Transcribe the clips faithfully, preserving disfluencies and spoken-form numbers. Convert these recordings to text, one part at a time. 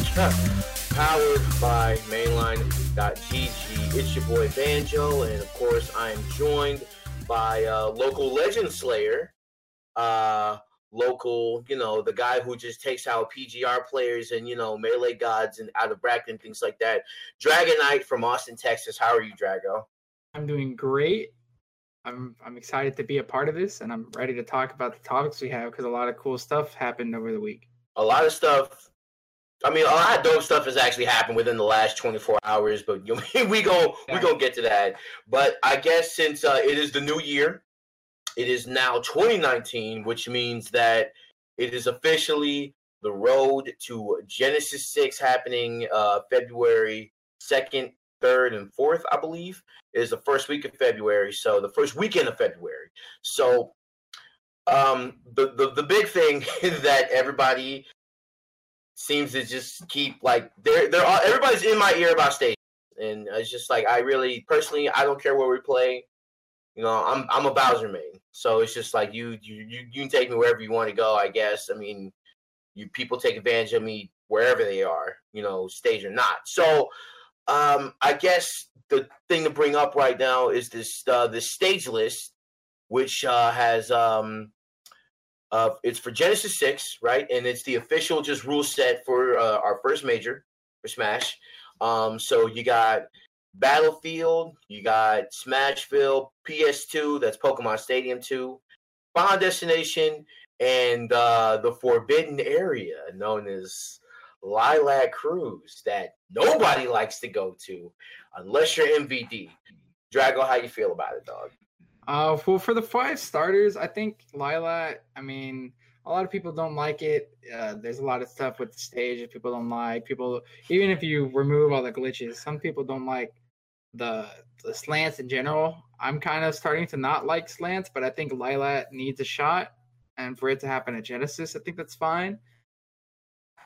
Powered by mainline dot G G. It's your boy Banjo, and of course I am joined by uh, local legend slayer, uh, local, you know, the guy who just takes out P G R players and, you know, melee gods and out of Brackton, things like that. Dragonite from Austin, Texas. How are you, Drago? I'm doing great. I'm I'm excited to be a part of this, and I'm ready to talk about the topics we have because a lot of cool stuff happened over the week. A lot of stuff. I mean, a lot of dope stuff has actually happened within the last twenty-four hours, but you know, we go we gonna get to that. But I guess since uh, it is the new year, it is now twenty nineteen, which means that it is officially the road to Genesis six happening uh, February second. Third and fourth, I believe, is the first week of February. So the first weekend of February. So um, the, the the big thing that everybody seems to just keep like they're they're all, everybody's in my ear about stage, and it's just like I really personally I don't care where we play. You know, I'm I'm a Bowser main, so it's just like you you you, you can take me wherever you want to go. I guess I mean you people take advantage of me wherever they are. You know, stage or not. So. Um, I guess the thing to bring up right now is this uh, this stage list, which uh, has um, uh, it's for Genesis six, right? And it's the official just rule set for uh, our first major for Smash. Um, so you got Battlefield, you got Smashville, P S two, that's Pokemon Stadium two, Final Destination, and uh, the Forbidden Area known as Lylat Cruise that nobody likes to go to unless you're M V D. Drago, how you feel about it, dog? Uh, well, for the five starters, I think Lylat, I mean, a lot of people don't like it. Uh, there's a lot of stuff with the stage that people don't like. People, even if you remove all the glitches, some people don't like the the slants in general. I'm kind of starting to not like slants, but I think Lylat needs a shot. And for it to happen at Genesis, I think that's fine.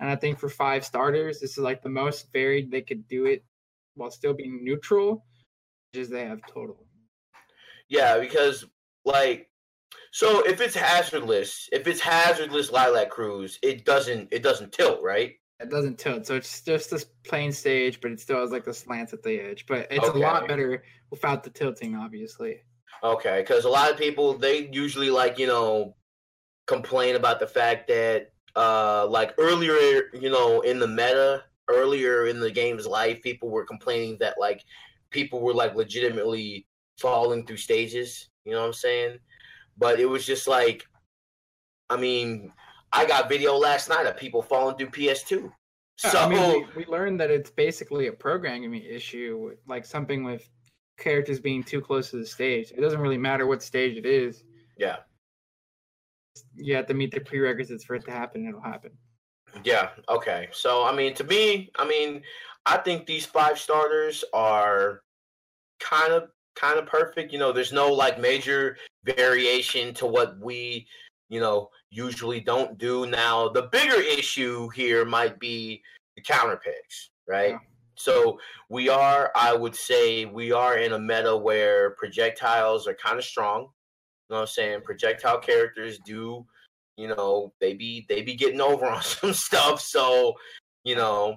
And I think for five starters, this is like the most varied they could do it while still being neutral, which is they have total. Yeah, because, like, so if it's hazardless, if it's hazardless Lylat Cruise, it doesn't it doesn't tilt, right? It doesn't tilt. So it's just this plain stage, but it still has, like, the slants at the edge. But it's okay. A lot better without the tilting, obviously. Okay, because a lot of people, they usually, like, you know, complain about the fact that Uh, like earlier, you know, in the meta, earlier in the game's life, people were complaining that like people were like legitimately falling through stages. You know what I'm saying? But it was just like, I mean, I got video last night of people falling through P S two. Yeah, so I mean, we, we learned that it's basically a programming issue, with, like something with characters being too close to the stage. It doesn't really matter what stage it is. Yeah. You have to meet the prerequisites for it to happen, it'll happen. Yeah, okay. So, I mean, to me, I mean, I think these five starters are kind of kind of perfect. You know, there's no, like, major variation to what we, you know, usually don't do. Now, the bigger issue here might be the counter picks, right? Yeah. So, we are, I would say, we are in a meta where projectiles are kind of strong. You know what I'm saying? Projectile characters do, you know, they be they be getting over on some stuff. So, you know,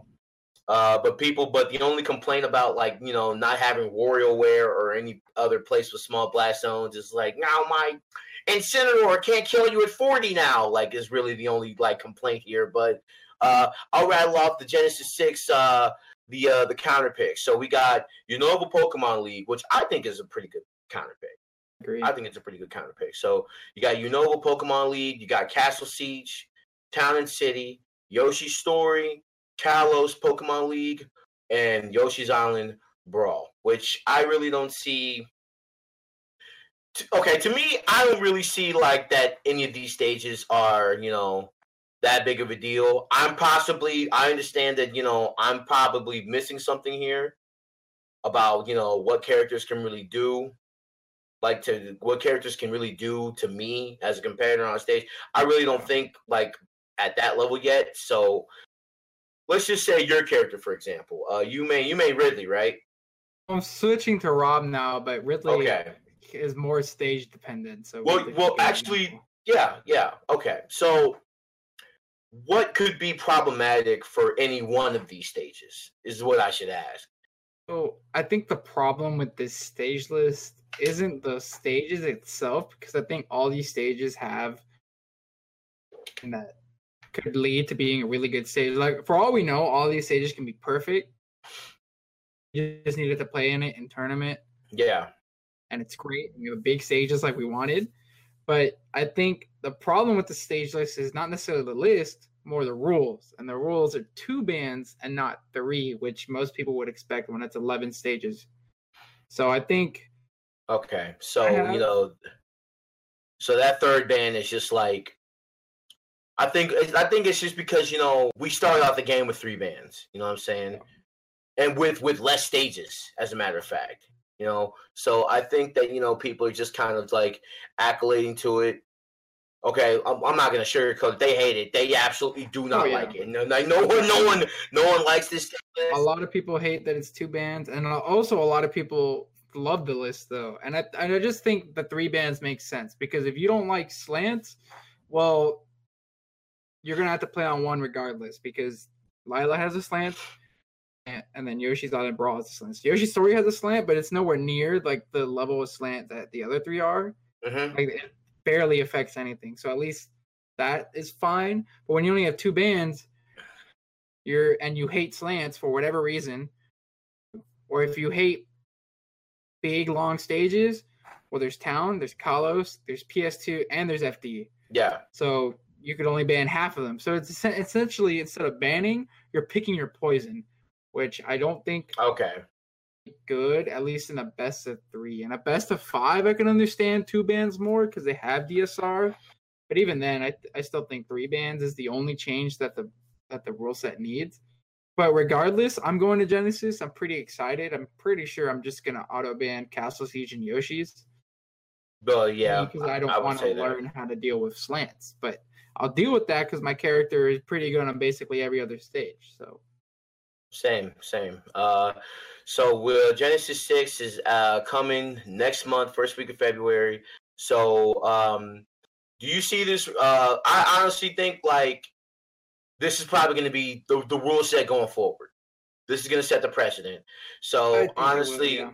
uh, but people, but the only complaint about like, you know, not having WarioWare or any other place with small blast zones is like, now my Incineroar can't kill you at forty now. Like, is really the only like complaint here. But uh, I'll rattle off the Genesis six, uh, the uh, the counter pick. So we got Unova Pokemon League, which I think is a pretty good counter pick. Agreed. I think it's a pretty good counter pick. So you got Unova Pokemon League, you got Castle Siege, Town and City, Yoshi's Story, Kalos Pokemon League, and Yoshi's Island Brawl, which I really don't see. Okay, to me, I don't really see like that any of these stages are, you know, that big of a deal. I'm possibly, I understand that, you know, I'm probably missing something here about, you know, what characters can really do. Like, to what characters can really do to me as a competitor on stage. I really don't think, like, at that level yet. So, let's just say your character, for example. Uh, you may, you may Ridley, right? I'm switching to Rob now, but Ridley okay. is more stage-dependent. So well, well actually, now. yeah, yeah, okay. So, what could be problematic for any one of these stages is what I should ask. So I think the problem with this stage list isn't the stages itself, because I think all these stages have and that could lead to being a really good stage. Like, for all we know, all these stages can be perfect. You just needed to play in it in tournament. Yeah. And it's great. We have a big stage just like we wanted. But I think the problem with the stage list is not necessarily the list, more the rules. And the rules are two bands and not three, which most people would expect when it's eleven stages. So I think... Okay, so, have... you know... So that third band is just like... I think I think it's just because, you know, we started out the game with three bands, you know what I'm saying? And with, with less stages, as a matter of fact. You know, so I think that, you know, people are just kind of like accolading to it. Okay, I'm, I'm not gonna sugarcoat it. They hate it. They absolutely do not oh, yeah. like it. No, like, no one, no one, no one likes this. A lot of people hate that it's two bands, and also a lot of people love the list though. And I, and I just think the three bands makes sense, because if you don't like slants, well, you're gonna have to play on one regardless, because Lyla has a slant. And then Yoshi's Island and Brawl has a slant. So Yoshi's Story has a slant, but it's nowhere near like the level of slant that the other three are. Mm-hmm. Like, it barely affects anything. So at least that is fine. But when you only have two bands, you're and you hate slants for whatever reason, or if you hate big long stages, well, there's Town, there's Kalos, there's P S two, and there's F D. Yeah. So you could only ban half of them. So it's essentially, instead of banning, you're picking your poison. Which I don't think okay good, at least in a best of three. In a best of five, I can understand two bands more because they have D S R. But even then, I I still think three bands is the only change that the that the rule set needs. But regardless, I'm going to Genesis. I'm pretty excited. I'm pretty sure I'm just gonna auto ban Castle Siege and Yoshi's. Well, yeah, because I don't I, I want to learn that. how to deal with slants. But I'll deal with that because my character is pretty good on basically every other stage. So. Same, same. Uh, so uh, Genesis six is uh, coming next month, first week of February. So um, do you see this? Uh, I honestly think, like, this is probably going to be the, the rule set going forward. This is going to set the precedent. So honestly, will, yeah.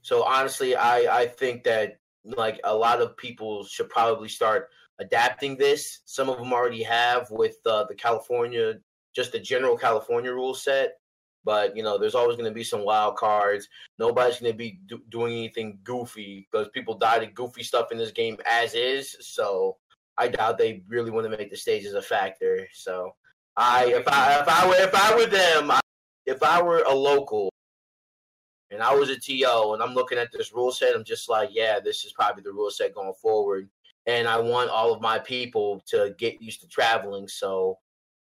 so honestly, I, I think that, like, a lot of people should probably start adapting this. Some of them already have with uh, the California just the general California rule set, but, you know, there's always going to be some wild cards. Nobody's going to be do- doing anything goofy, because people die to goofy stuff in this game as is, so I doubt they really want to make the stages a factor. So I, if I, if I were, if I were them, I, if I were a local and I was a T O and I'm looking at this rule set, I'm just like, yeah, this is probably the rule set going forward. And I want all of my people to get used to traveling. So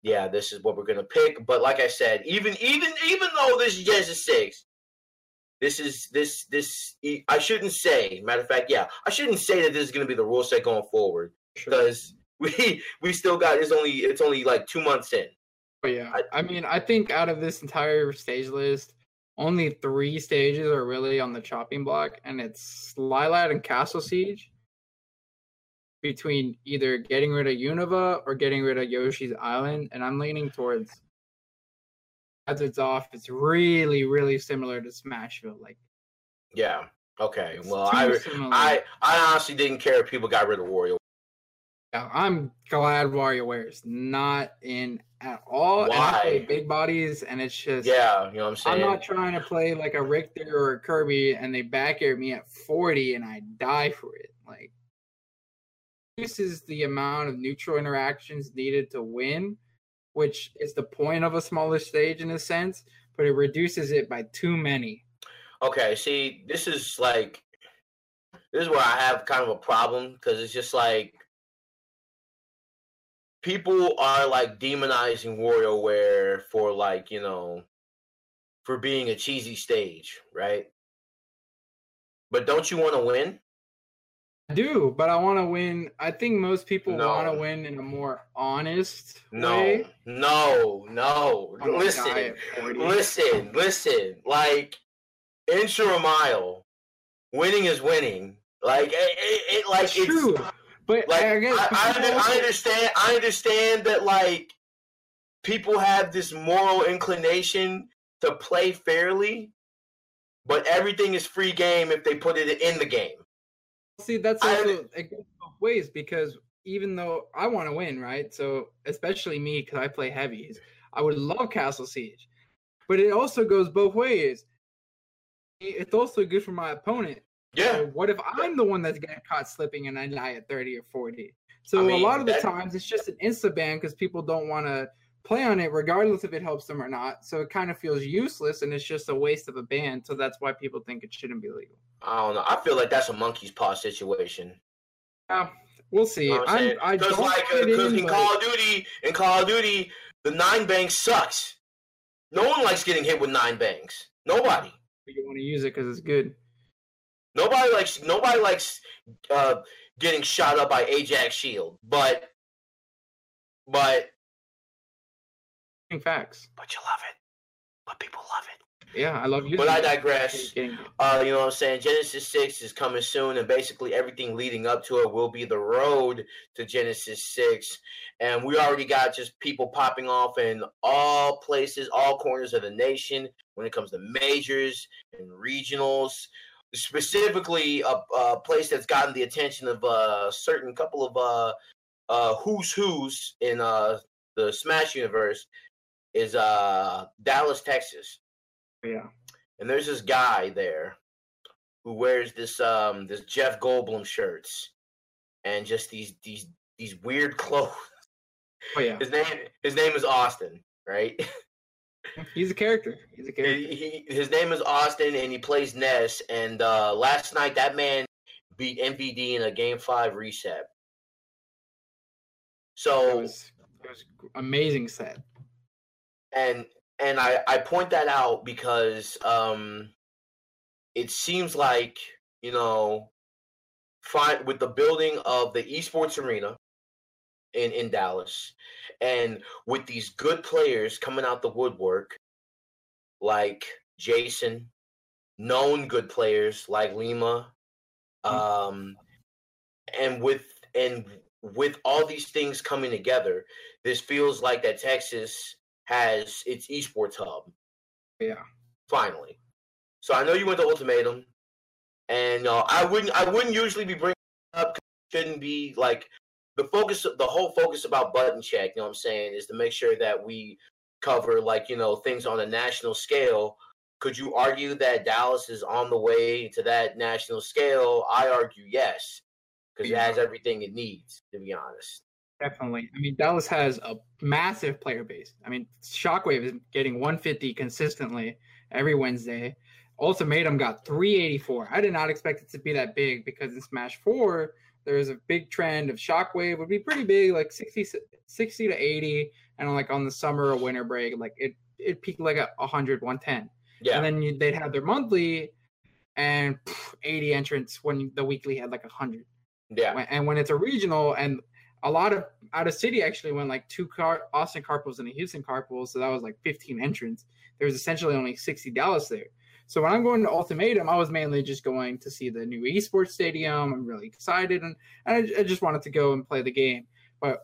yeah, this is what we're gonna pick. But like I said, even even even though this is Genesis six, this is this this I shouldn't say. Matter of fact, yeah, I shouldn't say that this is gonna be the rule set going forward, because sure. we we still got it's only it's only like two months in. But yeah, I, I mean, I think out of this entire stage list, only three stages are really on the chopping block, and it's Lylat and Castle Siege. Between either getting rid of Unova or getting rid of Yoshi's Island, and I'm leaning towards as it's off. It's really, really similar to Smashville. Like, yeah, okay. Well, I, I, I honestly didn't care if people got rid of WarioWare. Yeah, I'm glad WarioWare is not in at all. Why? And I play big bodies, and it's just yeah, you know what I'm saying. I'm not trying to play like a Richter or a Kirby, and they back air me at forty, and I die for it. Like. This is the amount of neutral interactions needed to win, which is the point of a smaller stage in a sense, but it reduces it by too many. Okay, see, this is like, this is where I have kind of a problem, because it's just like, people are like demonizing WarioWare for like, you know, for being a cheesy stage, right? But don't you want to win? I do, but I want to win. I think most people no. want to win in a more honest no. way. No, no, no. Listen, listen, listen. Like, inch or a mile, winning is winning. Like, it, it, it like it's, it's But like, I, guess, I, I, I understand. I understand that like people have this moral inclination to play fairly, but everything is free game if they put it in the game. See, that's also it goes both ways because even though I want to win, right? So especially me because I play heavies, I would love Castle Siege, but it also goes both ways. It's also good for my opponent. Yeah. So what if I'm the one that's getting caught slipping and I die at thirty or forty? So I mean, a lot of the that... times it's just an insta ban because people don't want to play on it regardless if it helps them or not. So it kind of feels useless and it's just a waste of a ban. So that's why people think it shouldn't be legal. I don't know. I feel like that's a monkey's paw situation. Yeah, we'll see. You know I'm, I don't like because in, in Call of Duty, in Call of Duty, the nine bang sucks. No one likes getting hit with nine bangs. Nobody. But you want to use it because it's good. Nobody likes nobody likes uh, getting shot up by Ajax Shield, but but facts. But you love it. But people love it. Yeah, I love you. But I digress. Uh, you know what I'm saying? Genesis six is coming soon, and basically everything leading up to it will be the road to Genesis six. And we already got just people popping off in all places, all corners of the nation when it comes to majors and regionals. Specifically, a, a place that's gotten the attention of a certain couple of uh, uh, who's who's in uh, the Smash universe is uh, Dallas, Texas. Yeah, and there's this guy there who wears this um, this Jeff Goldblum shirts and just these these these weird clothes. Oh yeah, his name his name is Austin, right? He's a character. He's a character. He, he, his name is Austin, and he plays Ness. And uh, last night, that man beat M V D in a Game five reset. So it was, it was amazing set. And and I, I point that out because um, it seems like, you know, fine, with the building of the esports arena, In, in Dallas, and with these good players coming out the woodwork, like Jason, known good players like Lima, um, and with and with all these things coming together, this feels like that Texas has its esports hub. Yeah, finally. So I know you went to Ultimatum, and uh, I wouldn't I wouldn't usually be bringing it up. 'Cause it shouldn't be like. The focus, the whole focus about Button Check, you know what I'm saying, is to make sure that we cover, like, you know, things on a national scale. Could you argue that Dallas is on the way to that national scale? I argue yes, because it has everything it needs, to be honest. Definitely. I mean, Dallas has a massive player base. I mean, Shockwave is getting one fifty consistently every Wednesday. Ultimatum got three eighty-four. I did not expect it to be that big because in Smash four... there's a big trend of Shockwave would be pretty big, like sixty to eighty. And like on the summer or winter break, like it, it peaked like at one hundred, one ten. Yeah. And then you, they'd have their monthly and pff, eighty entrants when the weekly had like one hundred. Yeah. When, and when it's a regional, and a lot of out of city actually went like two car, Austin carpools and a Houston carpool. So that was like fifteen entrants. There was essentially only sixty Dallas there. So when I'm going to Ultimatum, I was mainly just going to see the new esports stadium. I'm really excited, and, and I, I just wanted to go and play the game. But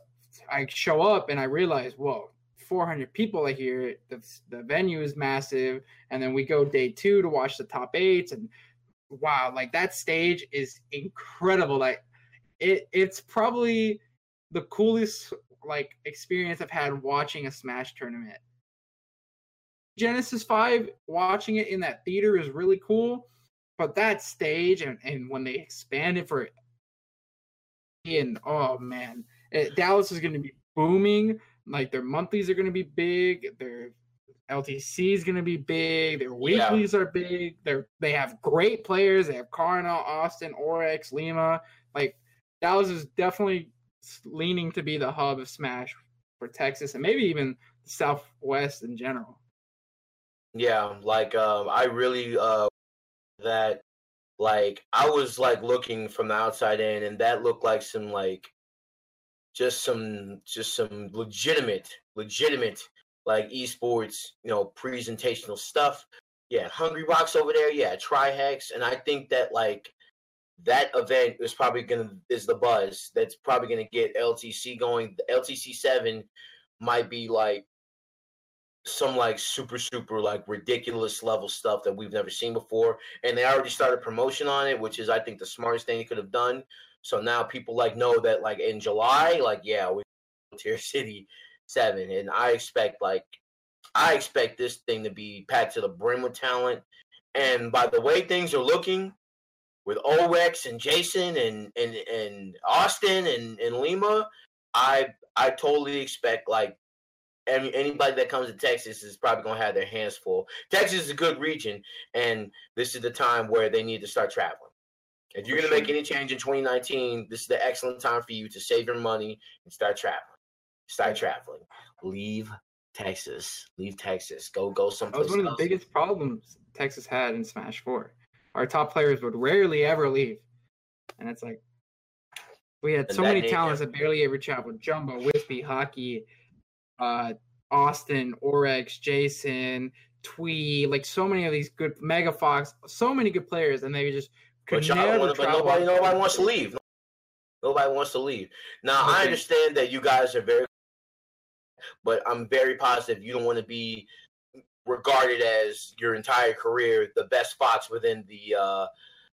I show up, and I realize, whoa, four hundred people are here. The, the venue is massive. And then we go day two to watch the top eights. And, wow, like that stage is incredible. Like it, it's probably the coolest like experience I've had watching a Smash tournament. Genesis five, watching it in that theater is really cool, but that stage and, and when they expand it for and oh man, it, Dallas is going to be booming. Like their monthlies are going to be big, their L T C is going to be big, their weeklies yeah. are big. They they have great players. They have Carnal, Austin, Oryx, Lima. Like Dallas is definitely leaning to be the hub of Smash for Texas and maybe even Southwest in general. Yeah, like um, I really uh, that like I was like looking from the outside in, and that looked like some like just some just some legitimate legitimate like esports, you know, presentational stuff. Yeah, Hungry Box over there. Yeah, Trihex, and I think that like that event is probably going to, is the buzz. That's probably going to get L T C going. The L T C seven might be like some like super, super like ridiculous level stuff that we've never seen before. And they already started promotion on it, which is, I think, the smartest thing they could have done. So now people like know that like in July, like, yeah, we're Tier City seven. And I expect like, I expect this thing to be packed to the brim with talent. And by the way things are looking with O X and Jason and and, and Austin and, and Lima, I I totally expect like any, anybody that comes to Texas is probably going to have their hands full. Texas is a good region, and this is the time where they need to start traveling. If you're going to make any change in twenty nineteen, this is the excellent time for you to save your money and start traveling. Start traveling. Leave Texas. Leave Texas. Go go someplace else. That was one of the biggest problems Texas had in Smash four. Our top players would rarely ever leave. And it's like, we had so many talents that barely ever traveled. Jumbo, Wispy, Hockey, uh, Austin, Orex, Jason, Twee, like so many of these good, Mega Fox, so many good players, and they just could never travel. But nobody, nobody wants to leave. Nobody wants to leave. Now, okay. I understand that you guys are very, but I'm very positive you don't want to be regarded as your entire career the best Fox within the uh,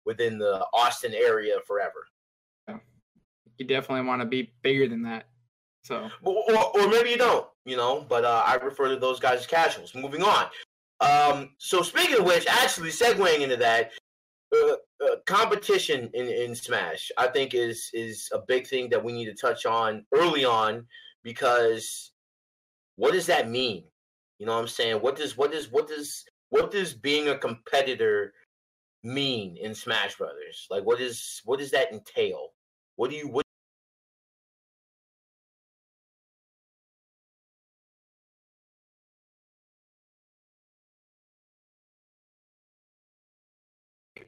within the Austin area forever. Yeah. You definitely want to be bigger than that. So, or, or, or maybe you don't, you know. But uh, I refer to those guys as casuals. Moving on. Um, so speaking of which, actually segueing into that, uh, uh, competition in, in Smash, I think is is a big thing that we need to touch on early on, because what does that mean? You know what I'm saying? What does what does what does what does being a competitor mean in Smash Brothers? Like, what is what does that entail? What do you what?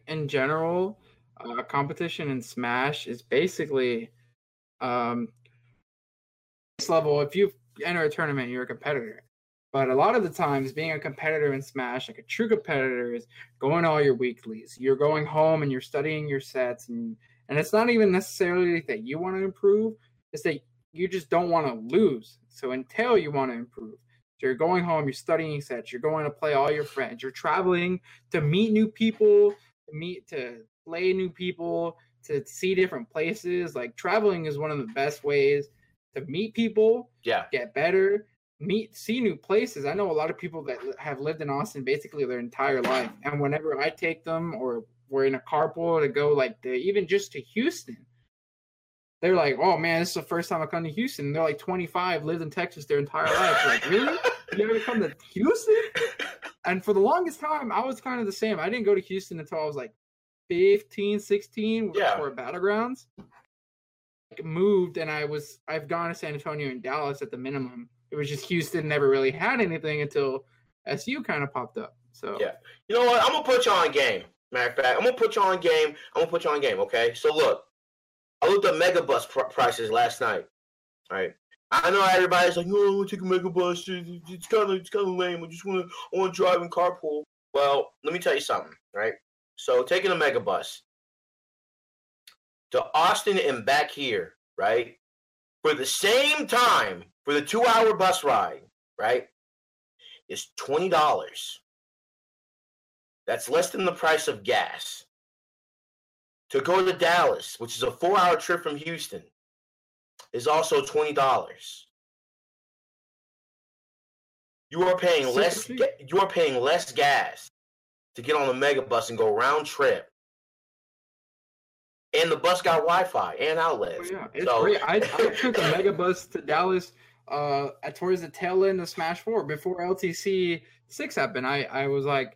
In general, uh, competition in Smash is basically um, this level. If you enter a tournament, you're a competitor. But a lot of the times, being a competitor in Smash, like a true competitor, is going all your weeklies. You're going home and you're studying your sets. And, and it's not even necessarily that you want to improve. It's that you just don't want to lose. So until you want to improve. So you're going home, you're studying sets, you're going to play all your friends, you're traveling to meet new people, to meet to play new people, to see different places. Like, traveling is one of the best ways to meet people, yeah, get better, meet, see new places. I know a lot of people that have lived in Austin basically their entire life, and whenever I take them or we're in a carpool to go, like, to, even just to Houston, they're like, oh man, this is the first time I come to Houston. And they're like twenty-five, lived in Texas their entire life. Like, really? You never come to Houston? And for the longest time, I was kind of the same. I didn't go to Houston until I was like fifteen, sixteen, yeah, for Battlegrounds. Like, moved, and I was, I've gone to San Antonio and Dallas at the minimum. It was just Houston never really had anything until S U kind of popped up. So yeah, you know what? I'm gonna put you on game. Matter of fact, I'm gonna put you on game. I'm gonna put you on game. Okay, so look, I looked at Mega Bus pr- prices last night. All right, I know everybody's like, "No, I want to take a Mega Bus. It's kind of, it's kind of lame. I just want to, I want to drive and carpool." Well, let me tell you something. Right, so taking a Mega Bus to Austin and back here, right, for the same time, for the two-hour bus ride, right, is twenty dollars. That's less than the price of gas. To go to Dallas, which is a four-hour trip from Houston, is also twenty dollars. You are paying less. You are paying less gas to get on the Mega Bus and go round trip. And the bus got Wi-Fi and outlets. Oh, yeah. It's so great. I, I took a Mega Bus to Dallas uh, at, towards the tail end of Smash four before L T C six happened. I, I was like,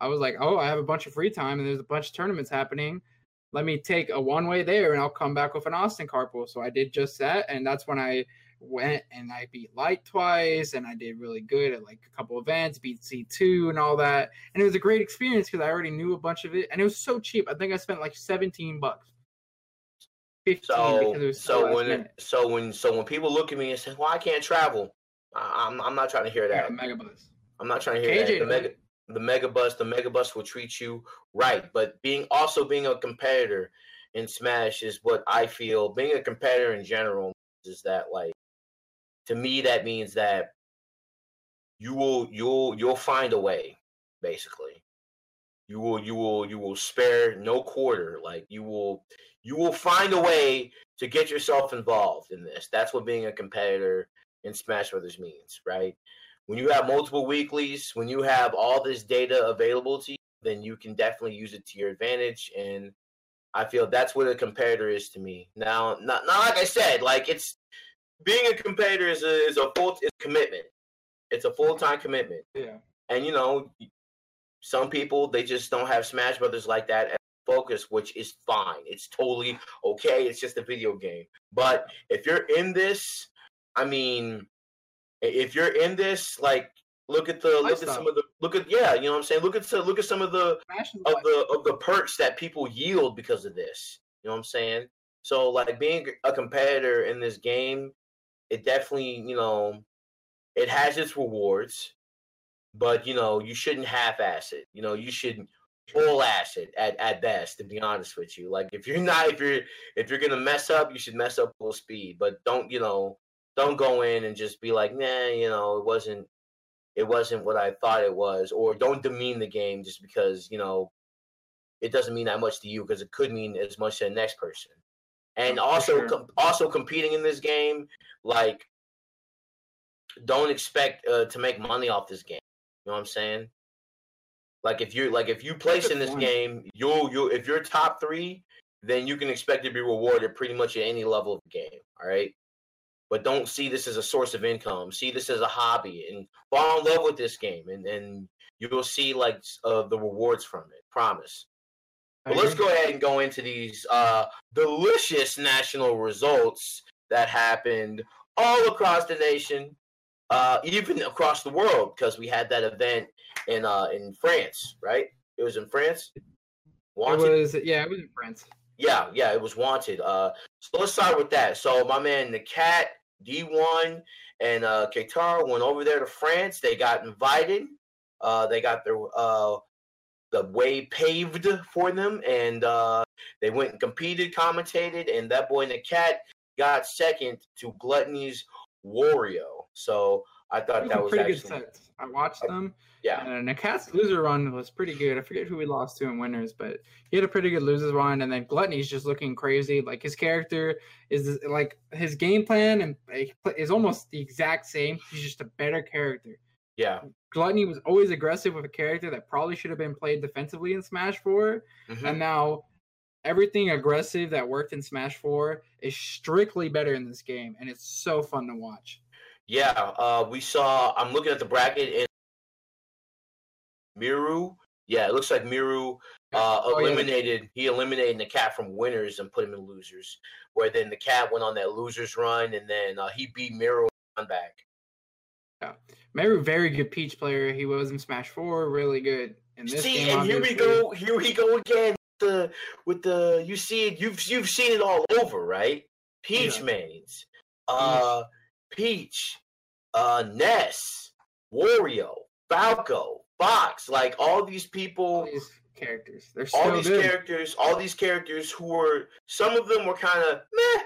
I was like, oh, I have a bunch of free time and there's a bunch of tournaments happening. Let me take a one-way there and I'll come back with an Austin carpool. So I did just that, and that's when I went and I beat Light twice, and I did really good at like a couple events, beat C two and all that, and it was a great experience because I already knew a bunch of it, and it was so cheap. I think I spent like seventeen bucks. So, so, so when it, so when so when people look at me and say, "Well, I can't travel," I, I'm I'm not trying to hear that. Yeah, Megabus. I'm not trying to hear K J that. The mega, the Mega Bus. The Mega Bus will treat you right. But being also being a competitor in Smash is what I feel. Being a competitor in general is that, like, to me, that means that you will you'll you'll find a way. Basically, you will you will you will spare no quarter. Like, you will you will find a way to get yourself involved in this. That's what being a competitor in Smash Brothers means, right? When you have multiple weeklies, when you have all this data available to you, then you can definitely use it to your advantage. And I feel that's what a competitor is to me. Now, not not like I said, like, it's being a competitor is a is a full is commitment. It's a full time commitment. Yeah. And you know, some people, they just don't have Smash Brothers like that as focus, which is fine. It's totally okay. It's just a video game. But if you're in this, I mean, if you're in this, like, look at the lifestyle. look at some of the look at yeah, you know what I'm saying? Look at look at some of the of the of the perks that people yield because of this. You know what I'm saying? So, like, being a competitor in this game, it definitely, you know, it has its rewards, but you know, you shouldn't half-ass it. You know, you should full ass it at at best, to be honest with you. Like, if you're not if you're if you're gonna mess up, you should mess up full speed. But don't, you know, don't go in and just be like, nah, you know, it wasn't, it wasn't what I thought it was. Or don't demean the game just because, you know, it doesn't mean that much to you, because it could mean as much to the next person. And For also, sure. com- also competing in this game, like, don't expect uh, to make money off this game. You know what I'm saying? Like, if you're like if you place in this point. game, you'll you if you're top three, then you can expect to be rewarded pretty much at any level of the game. All right. But don't see this as a source of income. See this as a hobby, and fall in love with this game, and, and you will see, like, uh, the rewards from it. Promise. But let's go ahead and go into these uh, delicious national results that happened all across the nation, uh, even across the world, because we had that event in uh, in France, right? It was in France. Wanted. It was yeah, it was in France. Yeah, yeah, it was Wanted. Uh, so let's start with that. So my man, the Cat, D one, and uh, Keitaro went over there to France. They got invited. Uh, they got their uh, the way paved for them, and uh, they went and competed, commentated, and that boy, the Cat, got second to Gluttony's Wario. So I thought was that was pretty actually, good sets. I watched them. Yeah. And the Cat's loser run was pretty good. I forget who we lost to in winners, but he had a pretty good losers run. And then Gluttony's just looking crazy. Like, his character is, like, his game plan and is almost the exact same. He's just a better character. Yeah. Gluttony was always aggressive with a character that probably should have been played defensively in Smash four. Mm-hmm. And now everything aggressive that worked in Smash four is strictly better in this game. And it's so fun to watch. Yeah, uh, we saw, I'm looking at the bracket, and Miru, yeah, it looks like Miru uh, oh, eliminated, yeah. he eliminated the Cat from winners and put him in losers, where then the Cat went on that losers run, and then uh, he beat Miru on back. Yeah, Miru, very good Peach player. He was in Smash four, really good. In this see, game, and here we go, here we go again with the, with the you see it, you've, you've seen it all over, right? Peach yeah. mains. Uh, Peach, uh, Ness, Wario, Falco, Fox, like all these people, all these characters, they're so all these good. characters, all these characters who were, some of them were kind of meh,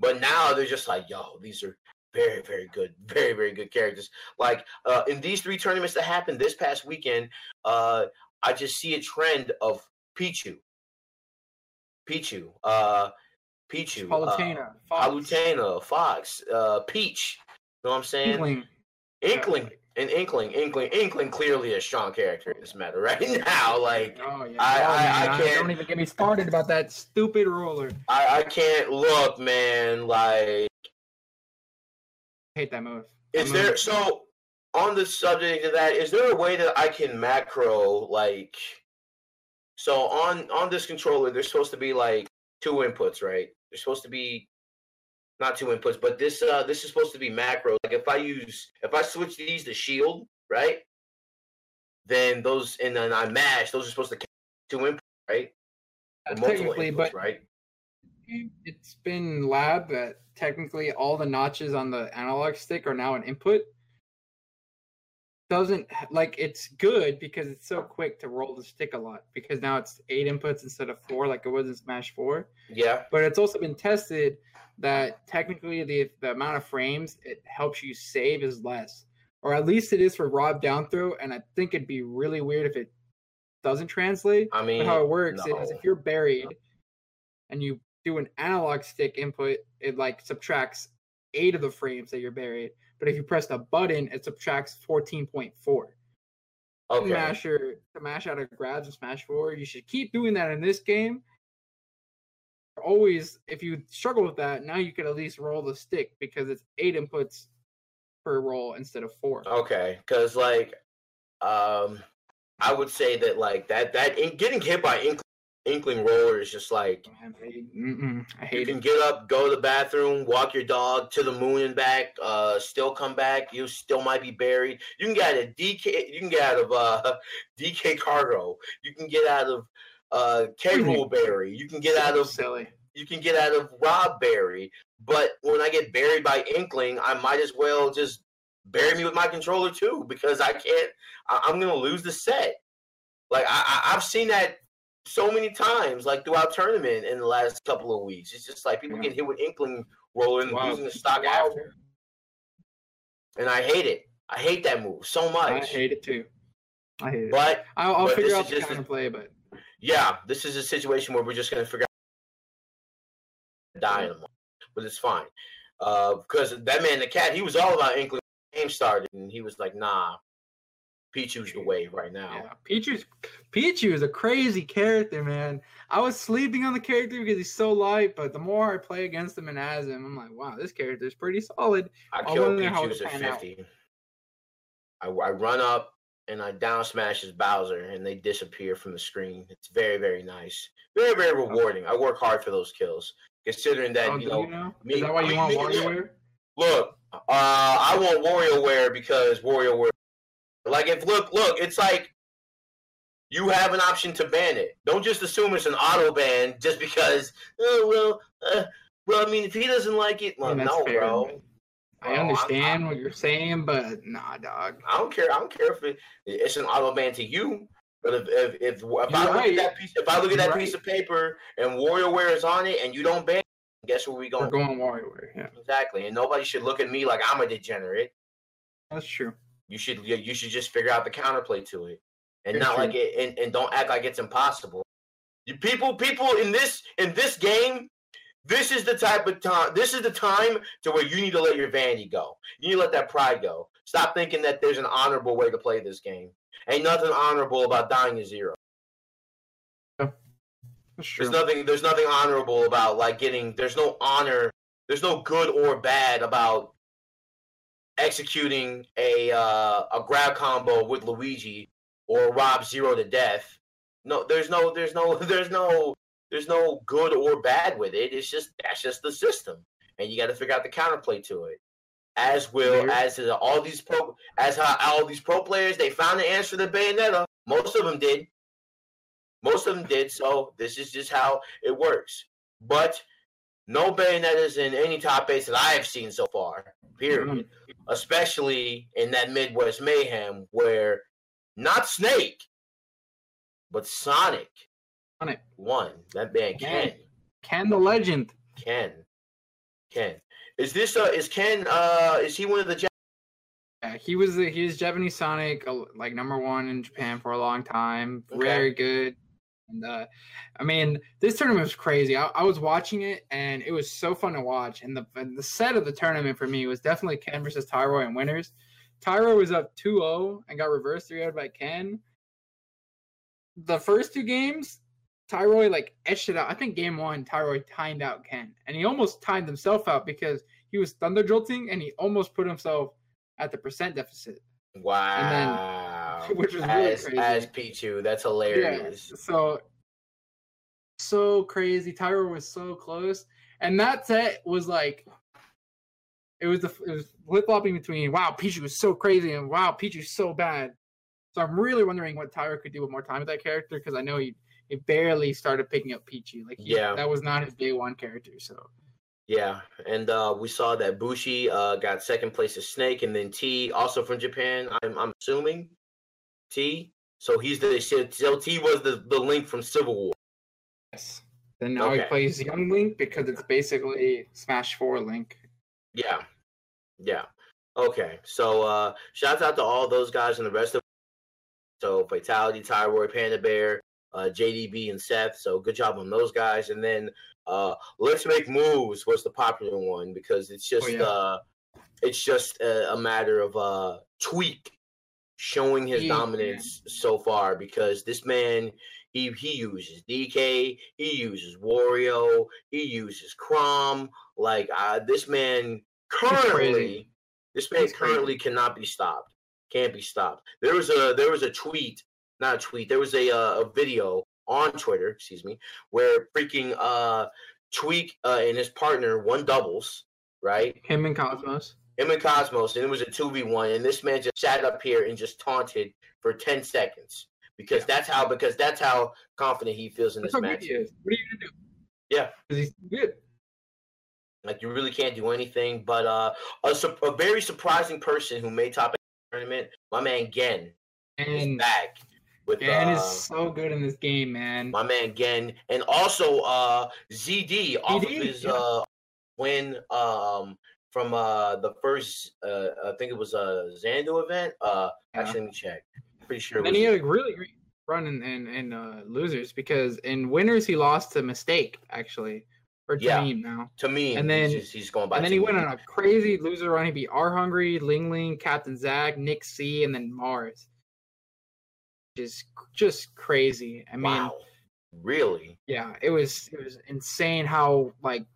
but now they're just like, yo, these are very, very good, very, very good characters. Like uh, in these three tournaments that happened this past weekend, uh, I just see a trend of Pichu, Pichu, uh, Pichu, Palutena, uh, Palutena, Fox, uh, Peach. You know what I'm saying? Inkling, Inkling, and Inkling, Inkling, Inkling. Clearly a strong character in this matter right now. Like, oh, yeah. I, I, I, I can't. Don't even get me started about that stupid roller. I, I can't look, man. Like, I hate that move. That is move. there so on the subject of that? Is there a way that I can macro like? So on on this controller, there's supposed to be like two inputs, right? There's supposed to be not two inputs, but this uh, this is supposed to be macro. Like if I use, if I switch these to shield, right? Then those, and then I mash. Those are supposed to count two inputs, right? Uh, technically, inputs, but right. It's been lab that technically all the notches on the analog stick are now an input. doesn't, like, it's good because it's so quick to roll the stick a lot, because now it's eight inputs instead of four, like it was in Smash four. Yeah. But it's also been tested that technically the, the amount of frames it helps you save is less. Or at least it is for Rob down throw, and I think it'd be really weird if it doesn't translate. I mean, but how it works no. is if you're buried and you do an analog stick input, it like subtracts eight of the frames that you're buried. But if you press the button, it subtracts fourteen point four. Okay. To mash, your, to mash out of grabs and Smash four, you should keep doing that in this game. Always, if you struggle with that, now you can at least roll the stick because it's eight inputs per roll instead of four. Okay, because like, um, I would say that like that that getting hit by Inkling, Inkling roller is just like, man, mm-mm, I hate you can it. Get up, go to the bathroom, walk your dog to the moon and back, uh, still come back. You still might be buried. You can get out of D K. You can get out of uh, D K cargo. You can get out of uh, K roll berry. You can get so out of silly. You can get out of Rob berry. But when I get buried by Inkling, I might as well just bury me with my controller too, because I can't. I, I'm gonna lose the set. Like I, I, I've seen that so many times, like throughout tournament in the last couple of weeks. It's just like people yeah. get hit with Inkling rolling, wow. losing the stock wow. after. And I hate it. I hate that move so much. I hate it too. I hate it. But I'll, I'll but figure out the counterplay. But yeah, this is a situation where we're just gonna figure out dynamo. But it's fine, uh, because that man, the cat, he was all about Inkling. Game started, and he was like, "Nah, Pichu's the wave right now." Yeah, Pichu's Pichu is a crazy character, man. I was sleeping on the character because he's so light, but the more I play against him and as him, I'm like, "Wow, this character's pretty solid." I kill Pichu's at fifty. I, I run up and I down smashes Bowser, and they disappear from the screen. It's very, very nice, very, very rewarding. Okay. I work hard for those kills. Considering that, oh, you know, you know? Me, is that why you I mean, want WarioWare? Look, uh, I want WarioWare because WarioWare, like, if look, look, it's like you have an option to ban it. Don't just assume it's an auto ban just because. Oh well, uh, well, I mean, if he doesn't like it, well, I mean, no, fair, bro. Man. I bro, understand I'm, I'm, what you're saying, but nah, dog. I don't care. I don't care if it, it's an auto ban to you. But if if if, if I look right. at that piece, if I look at that right. piece of paper and WarioWare is on it, and you don't ban, it, guess where we going? We're going WarioWare, yeah, exactly. And nobody should look at me like I'm a degenerate. That's true. You should you should just figure out the counterplay to it, and it's not true. Like it, and, and don't act like it's impossible. You people, people in this in this game, this is the type of time. This is the time to where you need to let your vanity go. You need to let that pride go. Stop thinking that there's an honorable way to play this game. Ain't nothing honorable about dying a zero. Yeah, that's true. There's nothing. There's nothing honorable about like getting. There's no honor. There's no good or bad about executing a uh, a grab combo with Luigi or Rob zero to death. No, there's no. There's no. There's no. There's no good or bad with it. It's just that's just the system, and you got to figure out the counterplay to it. As will as to the, all these pro as how all these pro players, they found the answer to Bayonetta. Most of them did. Most of them did. So this is just how it works. But no Bayonettas in any top eights that I have seen so far. Period. Mm-hmm. Especially in that Midwest Mayhem, where not Snake, but Sonic, Sonic won. That man Ken. Ken, Ken the legend. Ken, Ken. Is this uh is Ken uh is he one of the Japanese? Yeah, he was the, he was Japanese Sonic, like number one in Japan for a long time. Okay. Very good. And uh, I mean, this tournament was crazy. I, I was watching it and it was so fun to watch. And the and the set of the tournament for me was definitely Ken versus Tyroy and winners. Tyroy was up two oh and got reversed three oh by Ken. The first two games, Tyroy, like, etched it out. I think game one, Tyroy timed out Ken. And he almost timed himself out because he was thunder jolting, and he almost put himself at the percent deficit. Wow. And then, which was as, really crazy. As Pichu, that's hilarious. Yeah, so, so crazy. Tyroy was so close. And that set was, like, it was, the, it was flip-flopping between, wow, Pichu was so crazy, and wow, Pichu's so bad. So I'm really wondering what Tyroy could do with more time with that character, because I know he... It barely started picking up Pichu. Like, he, yeah, that was not his day one character. So Yeah, and uh, we saw that Bushi uh, got second place as Snake, and then T, also from Japan, I'm I'm assuming, T. So he's the so T was the, the Link from Civil War. Yes. Then now okay. he plays Young Link because it's basically Smash four Link. Yeah, yeah. Okay, so uh, shout out to all those guys and the rest of so Fatality, Tyroy, Panda Bear, uh, J D B, and Seth. So good job on those guys, and then. Uh, Let's Make Moves was the popular one because it's just oh, yeah. uh, it's just a, a matter of uh, Tweak showing his yeah, dominance yeah. so far because this man, he, he uses D K, he uses Wario, he uses Crom. Like, uh, this man currently, this man He's currently crazy. cannot be stopped. Can't be stopped. There was a, there was a tweet, not a tweet, there was a, uh, a video on Twitter, excuse me, where freaking uh, Tweak uh, and his partner won doubles, right? Him and Cosmos. Him and Cosmos, and it was a two v one, and this man just sat up here and just taunted for ten seconds because yeah. that's how because that's how confident he feels in that's this match. What are you gonna do? Yeah, because he's good. Like you really can't do anything. But uh, a, su- a very surprising person who made top tournament, my man Gen, and- is back. With, Gen uh, is so good in this game, man. My man Gen, and also uh, Z D, Z D off of his yeah. uh, win um, from uh, the first, uh, I think it was a Zando event. Uh, yeah. Actually, let me check. Pretty sure. And it was then he had a really great run in, in, in uh, losers because in winners he lost to Mistake actually, or Tameem yeah. now. Tameem, and then he's, just, he's going by. And then Tameem. He went on a crazy loser run. He beat R Hungry, Ling Ling, Captain Zag, Nick C, and then Mars. Is just crazy. I mean, wow. really? Yeah, it was it was insane how like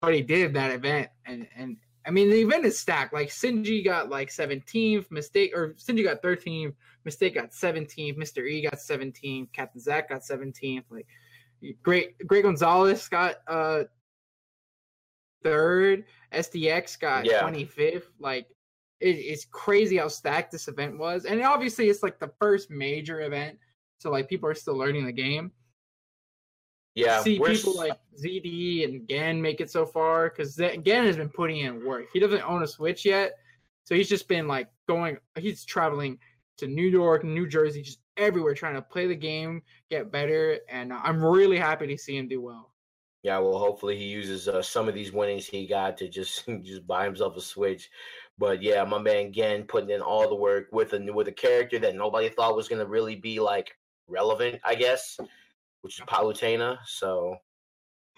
what he did that event, and and I mean the event is stacked. Like Sinji got like seventeenth, Mistake or Sinji got thirteenth, Mistake got seventeenth, Mister E got seventeenth, Captain Zach got seventeenth. Like great, Greg Gonzalez got uh third, S D X got yeah. twenty-fifth. Like. It, it's crazy how stacked this event was, and obviously it's like the first major event, so like people are still learning the game. Yeah, see we're people s- like Z D and Gen make it so far because Gen has been putting in work. He doesn't own a Switch yet, so he's just been like going. He's traveling to New York, New Jersey, just everywhere trying to play the game, get better, and I'm really happy to see him do well. Yeah, well, hopefully he uses uh, some of these winnings he got to just just buy himself a Switch. But yeah, my man Gen putting in all the work with a with a character that nobody thought was gonna really be like relevant, I guess, which is Palutena. So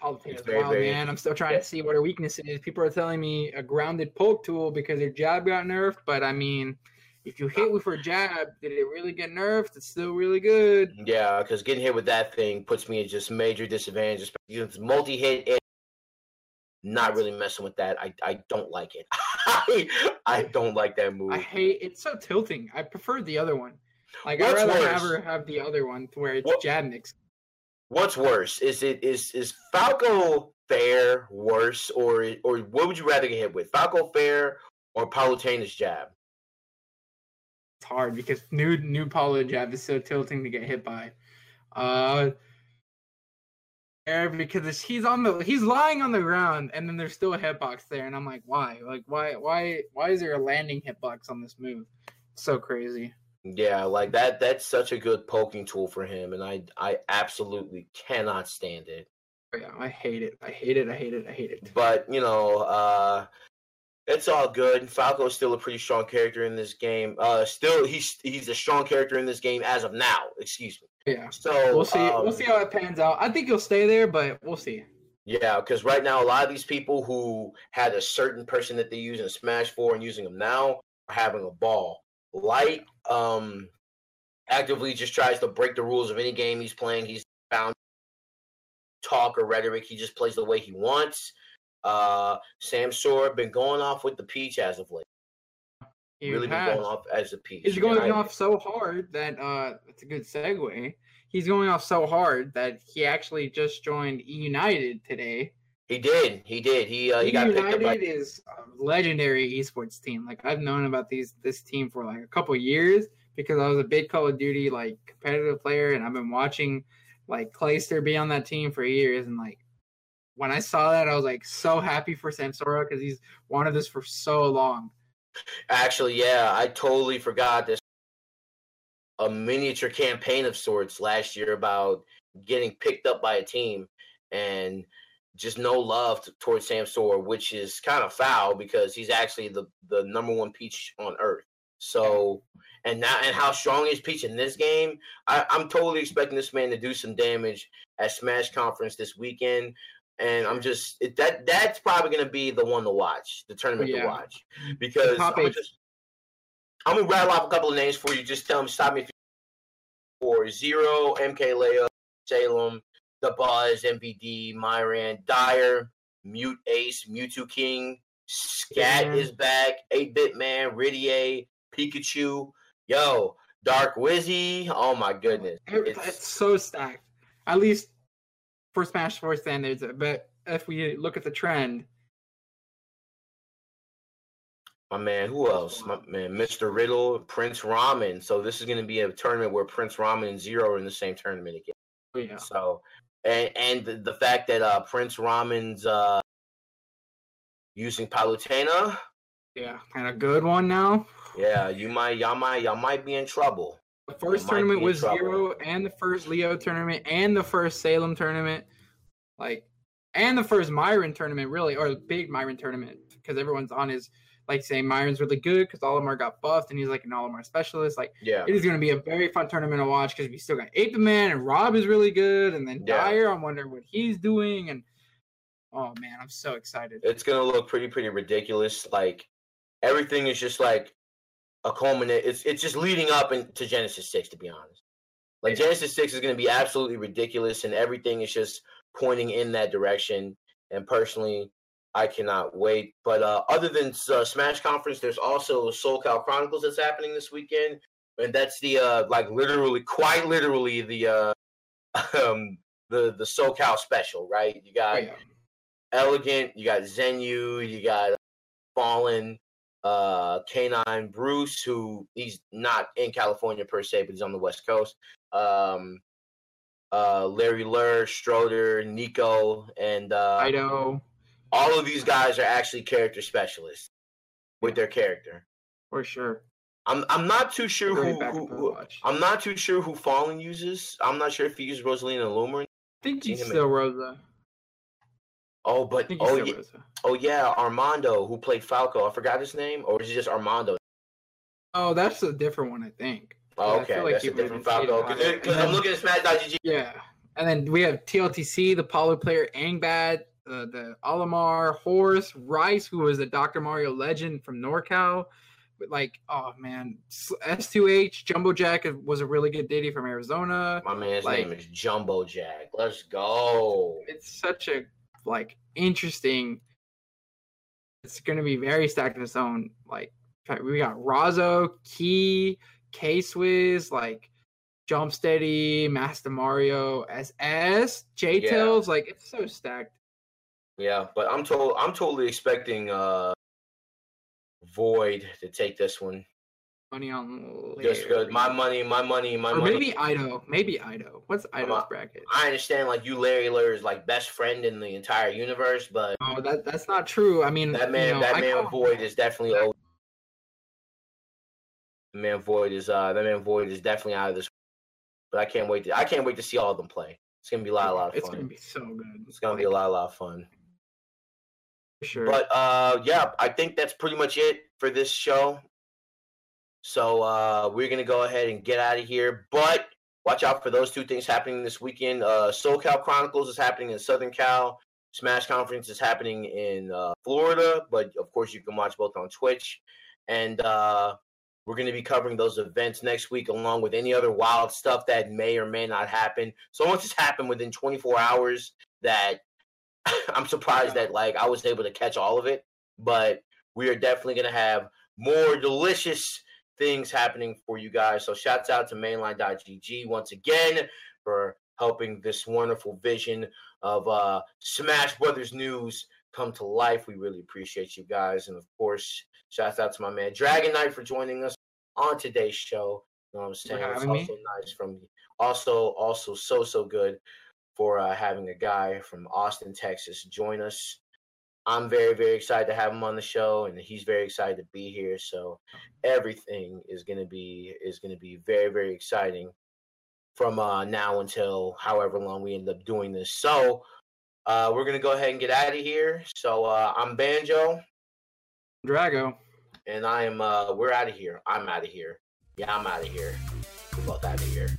Palutena's very, wild, very, man. I'm still trying yeah. to see what her weakness is. People are telling me a grounded poke tool because her jab got nerfed, but I mean, if you hit with her jab, did it really get nerfed? It's still really good. Yeah, because getting hit with that thing puts me at just major disadvantage. It's multi-hit and not really messing with that. I, I don't like it. I, I don't like that move. I hate it's so tilting. I prefer the other one. Like what's I'd rather worse? have her have the other one where it's what, jab mix. What's worse? Is it is is Falco fair worse or or what would you rather get hit with? Falco fair or Palutena's jab? It's hard because new new Palu jab is so tilting to get hit by. Uh Because it's, he's on the he's lying on the ground, and then there's still a hitbox there, and I'm like, why? Like, why, why, why is there a landing hitbox on this move? It's so crazy. Yeah, like that. That's such a good poking tool for him, and I, I absolutely cannot stand it. Yeah, I hate it. I hate it. I hate it. I hate it. But you know, uh, it's all good. Falco is still a pretty strong character in this game. Uh, still, he's he's a strong character in this game as of now. Excuse me. Yeah, so we'll see. Um, we'll see how it pans out. I think he'll stay there, but we'll see. Yeah, because right now a lot of these people who had a certain person that they use in Smash four and using them now are having a ball. Light um, actively just tries to break the rules of any game he's playing. He's bound to talk or rhetoric. He just plays the way he wants. Uh, Sam Sora been going off with the Peach as of late. He really has. Been going off as a Peach. He's going off so hard that uh, that's a good segue. He's going off so hard that he actually just joined E United today. He did. He did. He uh, he got picked up by... E United is a legendary esports team. Like I've known about these this team for like a couple years because I was a big Call of Duty like competitive player, and I've been watching like Clayster be on that team for years, and like when I saw that, I was like so happy for Samsora because he's wanted this for so long. Actually, yeah, I totally forgot this. A miniature campaign of sorts last year about getting picked up by a team and just no love towards Samsora, which is kind of foul because he's actually the, the number one Peach on Earth. So, and now, and how strong is Peach in this game? I, I'm totally expecting this man to do some damage at Smash Conference this weekend. And I'm just it, that that's probably going to be the one to watch, the tournament yeah. to watch, because I'm gonna, just, I'm gonna rattle off a couple of names for you. Just tell them, stop me if you. For Zero, MKLeo, Salem, The Buzz, M V D, Myran, Dyer, Mute Ace, Mewtwo King, Scat yeah. is back, eight bit Man, Riddier, Pikachu, yo, Dark Wizzy. Oh my goodness, it's, it's so stacked. At least. For Smash four standards, but if we look at the trend, my man, who else? My man, Mister Riddle, Prince Ramen. So this is going to be a tournament where Prince Ramen and Zero are in the same tournament again. Oh, yeah. So, and and the, the fact that uh, Prince Ramen's uh, using Palutena, yeah, and a good one now. Yeah, you might, y'all might, y'all might be in trouble. The first tournament was Zero, and the first Leo tournament, and the first Salem tournament, like, and the first Myron tournament, really, or big Myron tournament, because everyone's on his, like, saying Myron's really good, because Olimar got buffed, and he's, like, an Olimar specialist. Like, yeah. It is going to be a very fun tournament to watch, because we still got eight Man, and Rob is really good, and then yeah. Dyer, I'm wondering what he's doing, and, oh, man, I'm so excited. It's going to look pretty, pretty ridiculous. Like, everything is just, like, a culminate. It's it's just leading up into Genesis six, to be honest. Like yeah. Genesis six is going to be absolutely ridiculous, and everything is just pointing in that direction. And personally, I cannot wait. But uh, other than uh, Smash Conference, there's also SoulCal Chronicles that's happening this weekend, and that's the uh, like literally, quite literally the uh, um, the the SoulCal special, right? You got oh, yeah. Elegant, you got Zenyu, you got Fallen. Uh, K nine Bruce, who he's not in California per se, but he's on the West Coast. Um, uh, Larry Lur, Stroder, Nico, and uh, I know all of these guys are actually character specialists with their character. For sure. I'm I'm not too sure who, who, who I'm not too sure who Fallen uses. I'm not sure if he uses Rosalina Loomer. I think he's still Rosa. Oh, but oh yeah, oh yeah, Armando, who played Falco. I forgot his name, or is it just Armando? Oh, that's a different one, I think. Oh, okay, like that's a different Falco. Because I'm looking at Smash dot G G. Yeah, and then we have T L T C, the Poly player, Angbad, uh, the Olimar, Horse, Rice, who was a Doctor Mario legend from NorCal. But like, oh man, S two H, Jumbo Jack was a really good ditty from Arizona. My man's like, name is Jumbo Jack. Let's go. It's such a like interesting. It's going to be very stacked in its own. Like we got Razo, Key, K-Swizz, like Jump Steady, Master Mario, S S, J-Tails. Yeah. Like it's so stacked. Yeah, but I'm told I'm totally expecting uh, Void to take this one. Money on later. Just because my money, my money, my or money. Maybe Ido. Maybe Ido. What's Ido's bracket? I understand, like, you Larry Lur's, like, best friend in the entire universe, but... Oh, that that's not true. I mean... That man, you know, that I man Void him. is definitely... Old. That man Void is, uh... That man Void is definitely out of this... But I can't wait to... I can't wait to see all of them play. It's gonna be a lot, a lot of fun. It's gonna be so good. It's gonna like, be a lot, a lot of fun. For sure. But, uh, yeah, I think that's pretty much it for this show. So uh, we're going to go ahead and get out of here. But watch out for those two things happening this weekend. Uh, SoCal Chronicles is happening in Southern Cal. Smash Conference is happening in uh, Florida. But, of course, you can watch both on Twitch. And uh, we're going to be covering those events next week along with any other wild stuff that may or may not happen. So much has happened within twenty-four hours that I'm surprised that, like, I was able to catch all of it. But we are definitely going to have more delicious things happening for you guys. So shouts out to mainline dot G G once again for helping this wonderful vision of uh, Smash Brothers news come to life. We really appreciate you guys. And, of course, shouts out to my man Dragon Knight for joining us on today's show. You know what I'm saying? It's also me. nice from you. Also, also so, so good for uh, having a guy from Austin, Texas join us. I'm very, very excited to have him on the show, and he's very excited to be here. So everything is going to be is going to be very, very exciting from uh, now until however long we end up doing this. So uh, we're going to go ahead and get out of here. So uh, I'm Banjo. Drago. And I am, uh, we're out of here. I'm out of here. Yeah, I'm out of here. We're both out of here.